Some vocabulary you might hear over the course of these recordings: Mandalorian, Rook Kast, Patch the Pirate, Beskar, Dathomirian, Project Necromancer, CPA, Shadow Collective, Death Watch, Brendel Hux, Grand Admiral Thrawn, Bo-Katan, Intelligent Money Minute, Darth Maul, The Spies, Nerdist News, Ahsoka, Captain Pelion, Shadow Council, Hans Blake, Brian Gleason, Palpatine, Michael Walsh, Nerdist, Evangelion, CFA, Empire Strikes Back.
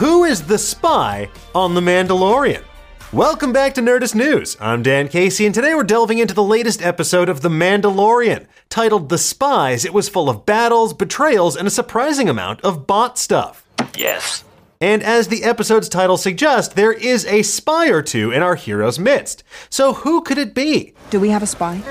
Who is the spy on The Mandalorian? Welcome back to Nerdist News. I'm Dan Casey, and today we're delving into the latest episode of The Mandalorian. Titled The Spies, it was full of battles, betrayals, and a surprising amount of bot stuff. Yes. And as the episode's title suggests, there is a spy or two in our hero's midst. So who could it be? Do we have a spy?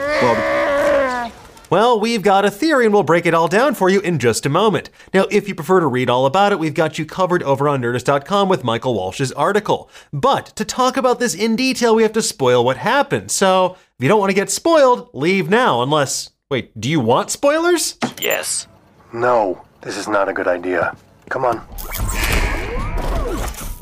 Well, we've got a theory, and we'll break it all down for you in just a moment. Now, if you prefer to read all about it, we've got you covered over on Nerdist.com with Michael Walsh's article. But to talk about this in detail, we have to spoil what happened. So if you don't want to get spoiled, leave now, unless... Wait, do you want spoilers? Yes. No, this is not a good idea. Come on.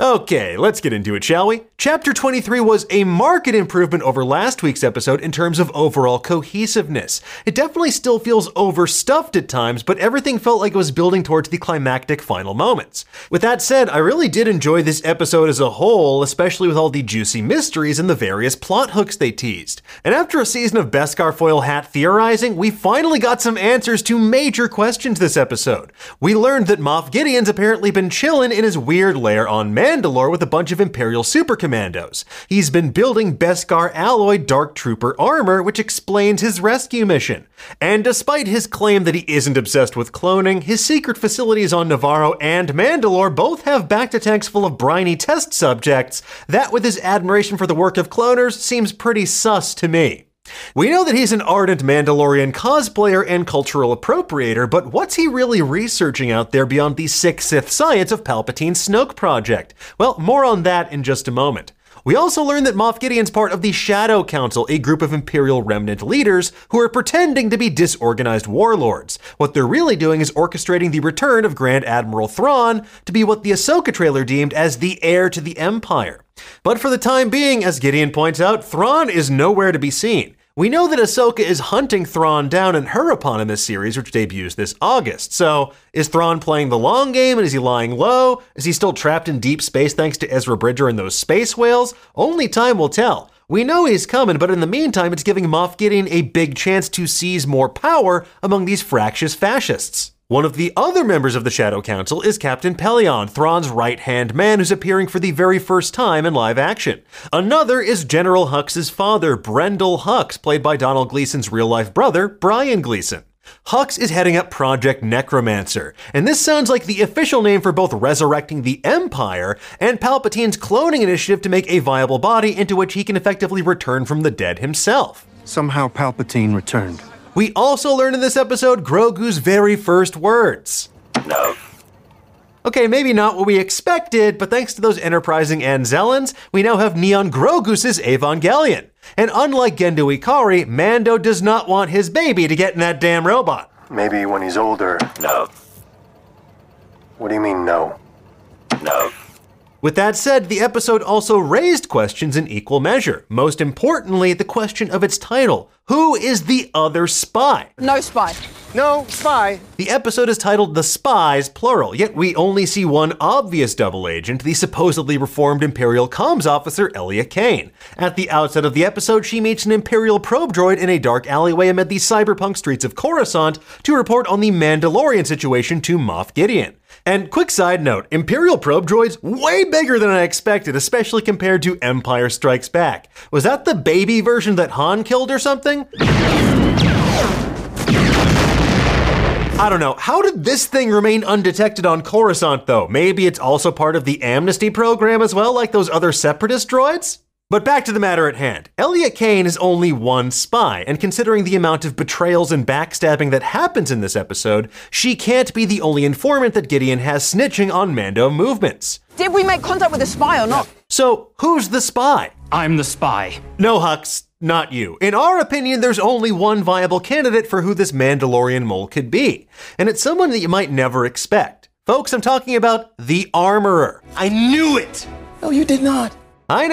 Okay, let's get into it, shall we? Chapter 23 was a marked improvement over last week's episode in terms of overall cohesiveness. It definitely still feels overstuffed at times, but everything felt like it was building towards the climactic final moments. With that said, I really did enjoy this episode as a whole, especially with all the juicy mysteries and the various plot hooks they teased. And after a season of Beskar foil hat theorizing, we finally got some answers to major questions this episode. We learned that Moff Gideon's apparently been chillin' in his weird lair on Mandalore with a bunch of Imperial super commandos. He's been building Beskar alloy dark trooper armor, which explains his rescue mission. And despite his claim that he isn't obsessed with cloning, his secret facilities on Navarro and Mandalore both have back-to tanks full of briny test subjects. That, with his admiration for the work of cloners, seems pretty sus to me. We know that he's an ardent Mandalorian cosplayer and cultural appropriator, but what's he really researching out there beyond the sick Sith science of Palpatine's Snoke project? Well, more on that in just a moment. We also learn that Moff Gideon's part of the Shadow Council, a group of Imperial remnant leaders who are pretending to be disorganized warlords. What they're really doing is orchestrating the return of Grand Admiral Thrawn to be what the Ahsoka trailer deemed as the heir to the Empire. But for the time being, as Gideon points out, Thrawn is nowhere to be seen. We know that Ahsoka is hunting Thrawn down in her eponymous series, which debuts this August. So, is Thrawn playing the long game, and is he lying low? Is he still trapped in deep space thanks to Ezra Bridger and those space whales? Only time will tell. We know he's coming, but in the meantime, it's giving Moff Gideon a big chance to seize more power among these fractious fascists. One of the other members of the Shadow Council is Captain Pelion, Thrawn's right-hand man who's appearing for the very first time in live action. Another is General Hux's father, Brendel Hux, played by Donald Gleason's real-life brother, Brian Gleason. Hux is heading up Project Necromancer, and this sounds like the official name for both resurrecting the Empire and Palpatine's cloning initiative to make a viable body into which he can effectively return from the dead himself. Somehow Palpatine returned. We also learn in this episode Grogu's very first words. No. Okay, maybe not what we expected, but thanks to those enterprising Anzellans, we now have Neon Grogu's Evangelion. And unlike Gendo Ikari, Mando does not want his baby to get in that damn robot. Maybe when he's older. No. What do you mean, no? No. With that said, the episode also raised questions in equal measure. Most importantly, the question of its title. Who is the other spy? No spy. No spy. The episode is titled The Spies, plural, yet we only see one obvious double agent, the supposedly reformed Imperial comms officer, Elia Kane. At the outset of the episode, she meets an Imperial probe droid in a dark alleyway amid the cyberpunk streets of Coruscant to report on the Mandalorian situation to Moff Gideon. And quick side note, Imperial probe droids way bigger than I expected, especially compared to Empire Strikes Back. Was that the baby version that Han killed or something? I don't know, how did this thing remain undetected on Coruscant though? Maybe it's also part of the amnesty program as well, like those other separatist droids? But back to the matter at hand. Elia Kane is only one spy, and considering the amount of betrayals and backstabbing that happens in this episode, she can't be the only informant that Gideon has snitching on Mando movements. Did we make contact with a spy or not? So, who's the spy? I'm the spy. No, Hux. Not you. In our opinion, there's only one viable candidate for who this Mandalorian mole could be, and it's someone that you might never expect. Folks, I'm talking about the Armorer. I knew it! No, you did not. I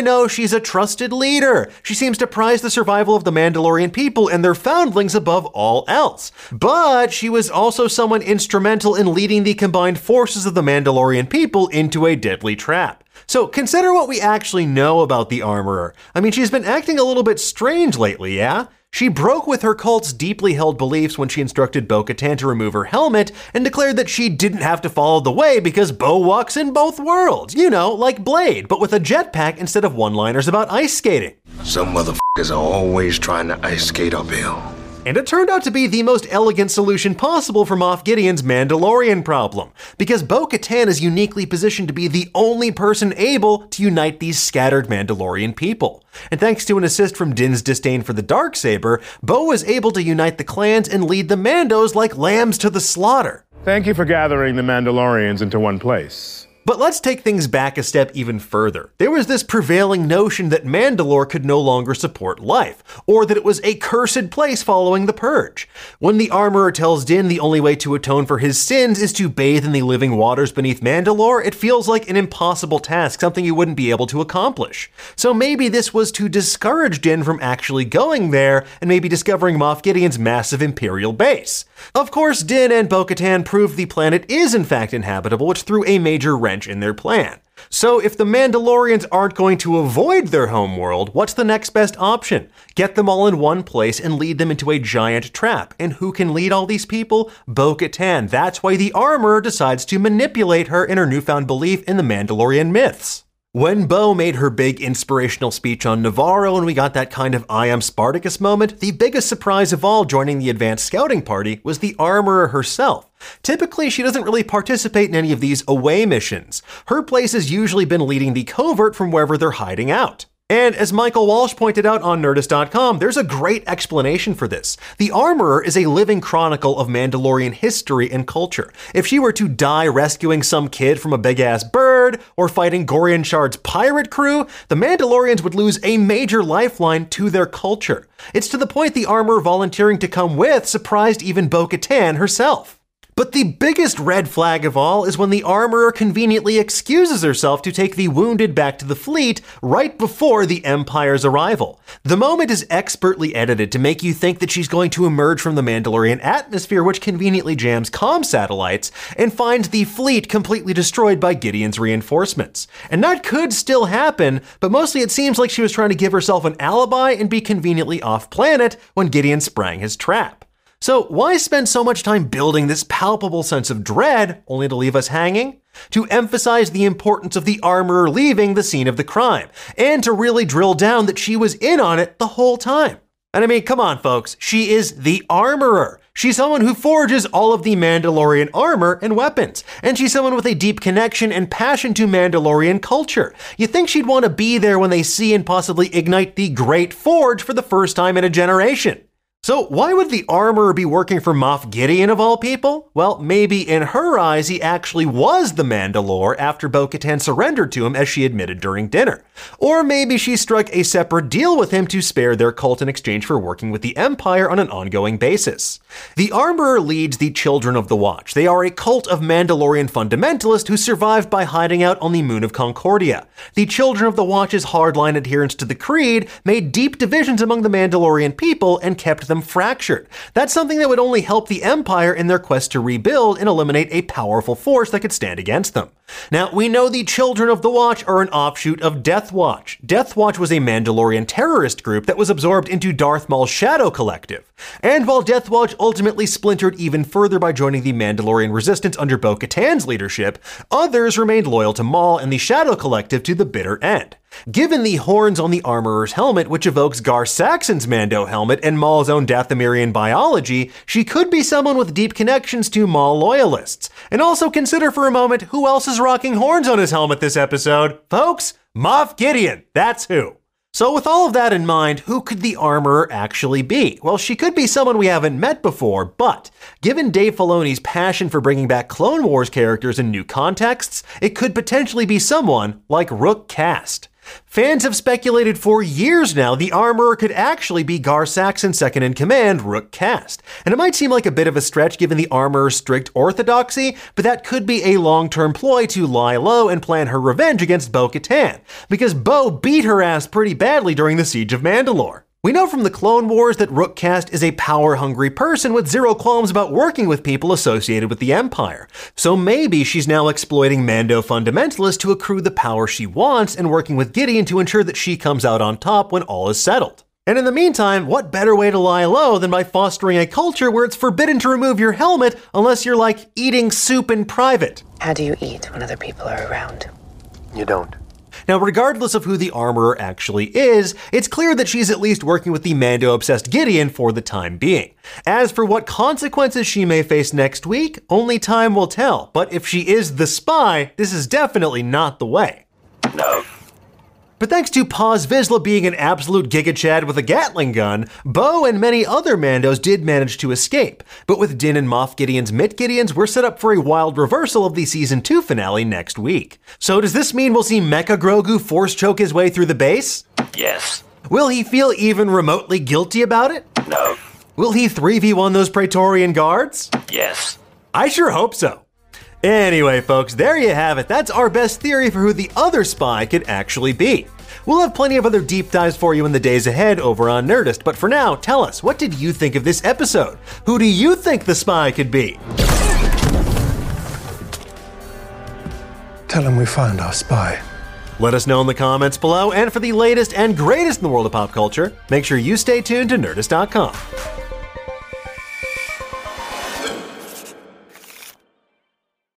know, she's a trusted leader. She seems to prize the survival of the Mandalorian people and their foundlings above all else. But she was also someone instrumental in leading the combined forces of the Mandalorian people into a deadly trap. So consider what we actually know about the Armorer. I mean, she's been acting a little bit strange lately, yeah? She broke with her cult's deeply held beliefs when she instructed Bo-Katan to remove her helmet and declared that she didn't have to follow the way because Bo walks in both worlds. You know, like Blade, but with a jetpack instead of one-liners about ice skating. Some motherfuckers are always trying to ice skate uphill. And it turned out to be the most elegant solution possible for Moff Gideon's Mandalorian problem, because Bo-Katan is uniquely positioned to be the only person able to unite these scattered Mandalorian people. And thanks to an assist from Din's disdain for the Darksaber, Bo was able to unite the clans and lead the Mandos like lambs to the slaughter. Thank you for gathering the Mandalorians into one place. But let's take things back a step even further. There was this prevailing notion that Mandalore could no longer support life, or that it was a cursed place following the Purge. When the Armorer tells Din the only way to atone for his sins is to bathe in the living waters beneath Mandalore, it feels like an impossible task, something you wouldn't be able to accomplish. So maybe this was to discourage Din from actually going there, and maybe discovering Moff Gideon's massive Imperial base. Of course, Din and Bo-Katan prove the planet is in fact inhabitable, which threw a major wrench in their plan. So if the Mandalorians aren't going to avoid their homeworld, what's the next best option? Get them all in one place and lead them into a giant trap. And who can lead all these people? Bo-Katan. That's why the Armorer decides to manipulate her in her newfound belief in the Mandalorian myths. When Bo made her big inspirational speech on Navarro and we got that kind of I am Spartacus moment, the biggest surprise of all joining the advanced scouting party was the Armorer herself. Typically, she doesn't really participate in any of these away missions. Her place has usually been leading the covert from wherever they're hiding out. And as Michael Walsh pointed out on Nerdist.com, there's a great explanation for this. The Armorer is a living chronicle of Mandalorian history and culture. If she were to die rescuing some kid from a big-ass bird or fighting Gorion Shard's pirate crew, the Mandalorians would lose a major lifeline to their culture. It's to the point the Armorer volunteering to come with surprised even Bo-Katan herself. But the biggest red flag of all is when the Armorer conveniently excuses herself to take the wounded back to the fleet right before the Empire's arrival. The moment is expertly edited to make you think that she's going to emerge from the Mandalorian atmosphere, which conveniently jams comm satellites, and finds the fleet completely destroyed by Gideon's reinforcements. And that could still happen, but mostly it seems like she was trying to give herself an alibi and be conveniently off-planet when Gideon sprang his trap. So why spend so much time building this palpable sense of dread, only to leave us hanging? To emphasize the importance of the Armorer leaving the scene of the crime, and to really drill down that she was in on it the whole time. And I mean, come on folks, she is the Armorer. She's someone who forges all of the Mandalorian armor and weapons, and she's someone with a deep connection and passion to Mandalorian culture. You think she'd want to be there when they see and possibly ignite the Great Forge for the first time in a generation. So why would the Armorer be working for Moff Gideon of all people? Well, maybe in her eyes he actually was the Mandalore after Bo-Katan surrendered to him as she admitted during dinner. Or maybe she struck a separate deal with him to spare their cult in exchange for working with the Empire on an ongoing basis. The Armorer leads the Children of the Watch. They are a cult of Mandalorian fundamentalists who survived by hiding out on the moon of Concordia. The Children of the Watch's hardline adherence to the Creed made deep divisions among the Mandalorian people and kept them fractured. That's something that would only help the Empire in their quest to rebuild and eliminate a powerful force that could stand against them. Now, we know the Children of the Watch are an offshoot of Death Watch. Death Watch was a Mandalorian terrorist group that was absorbed into Darth Maul's Shadow Collective. And while Death Watch ultimately splintered even further by joining the Mandalorian resistance under Bo-Katan's leadership, others remained loyal to Maul and the Shadow Collective to the bitter end. Given the horns on the Armorer's helmet, which evokes Gar Saxon's Mando helmet and Maul's own Dathomirian biology, she could be someone with deep connections to Maul loyalists. And also consider for a moment who else is rocking horns on his helmet this episode. Folks, Moff Gideon, that's who. So with all of that in mind, who could the Armorer actually be? Well, she could be someone we haven't met before, but given Dave Filoni's passion for bringing back Clone Wars characters in new contexts, it could potentially be someone like Rook Kast. Fans have speculated for years now the Armorer could actually be Gar Saxon's second-in-command, Rook Kast. And it might seem like a bit of a stretch given the Armorer's strict orthodoxy, but that could be a long-term ploy to lie low and plan her revenge against Bo-Katan, because Bo beat her ass pretty badly during the Siege of Mandalore. We know from the Clone Wars that Rook Kast is a power-hungry person with zero qualms about working with people associated with the Empire. So maybe she's now exploiting Mando fundamentalists to accrue the power she wants and working with Gideon to ensure that she comes out on top when all is settled. And in the meantime, what better way to lie low than by fostering a culture where it's forbidden to remove your helmet unless you're like eating soup in private? How do you eat when other people are around? You don't. Now, regardless of who the Armorer actually is, it's clear that she's at least working with the Mando-obsessed Gideon for the time being. As for what consequences she may face next week, only time will tell. But if she is the spy, this is definitely not the way. No. But thanks to Paz Vizsla being an absolute giga-chad with a Gatling gun, Bo and many other Mandos did manage to escape. But with Din and Moff Gideon's Mitt Gideons, we're set up for a wild reversal of the Season 2 finale next week. So does this mean we'll see Mecha Grogu force choke his way through the base? Yes. Will he feel even remotely guilty about it? No. Will he 3v1 those Praetorian guards? Yes. I sure hope so. Anyway, folks, there you have it. That's our best theory for who the other spy could actually be. We'll have plenty of other deep dives for you in the days ahead over on Nerdist, but for now, tell us, what did you think of this episode? Who do you think the spy could be? Tell him we found our spy. Let us know in the comments below, and for the latest and greatest in the world of pop culture, make sure you stay tuned to Nerdist.com.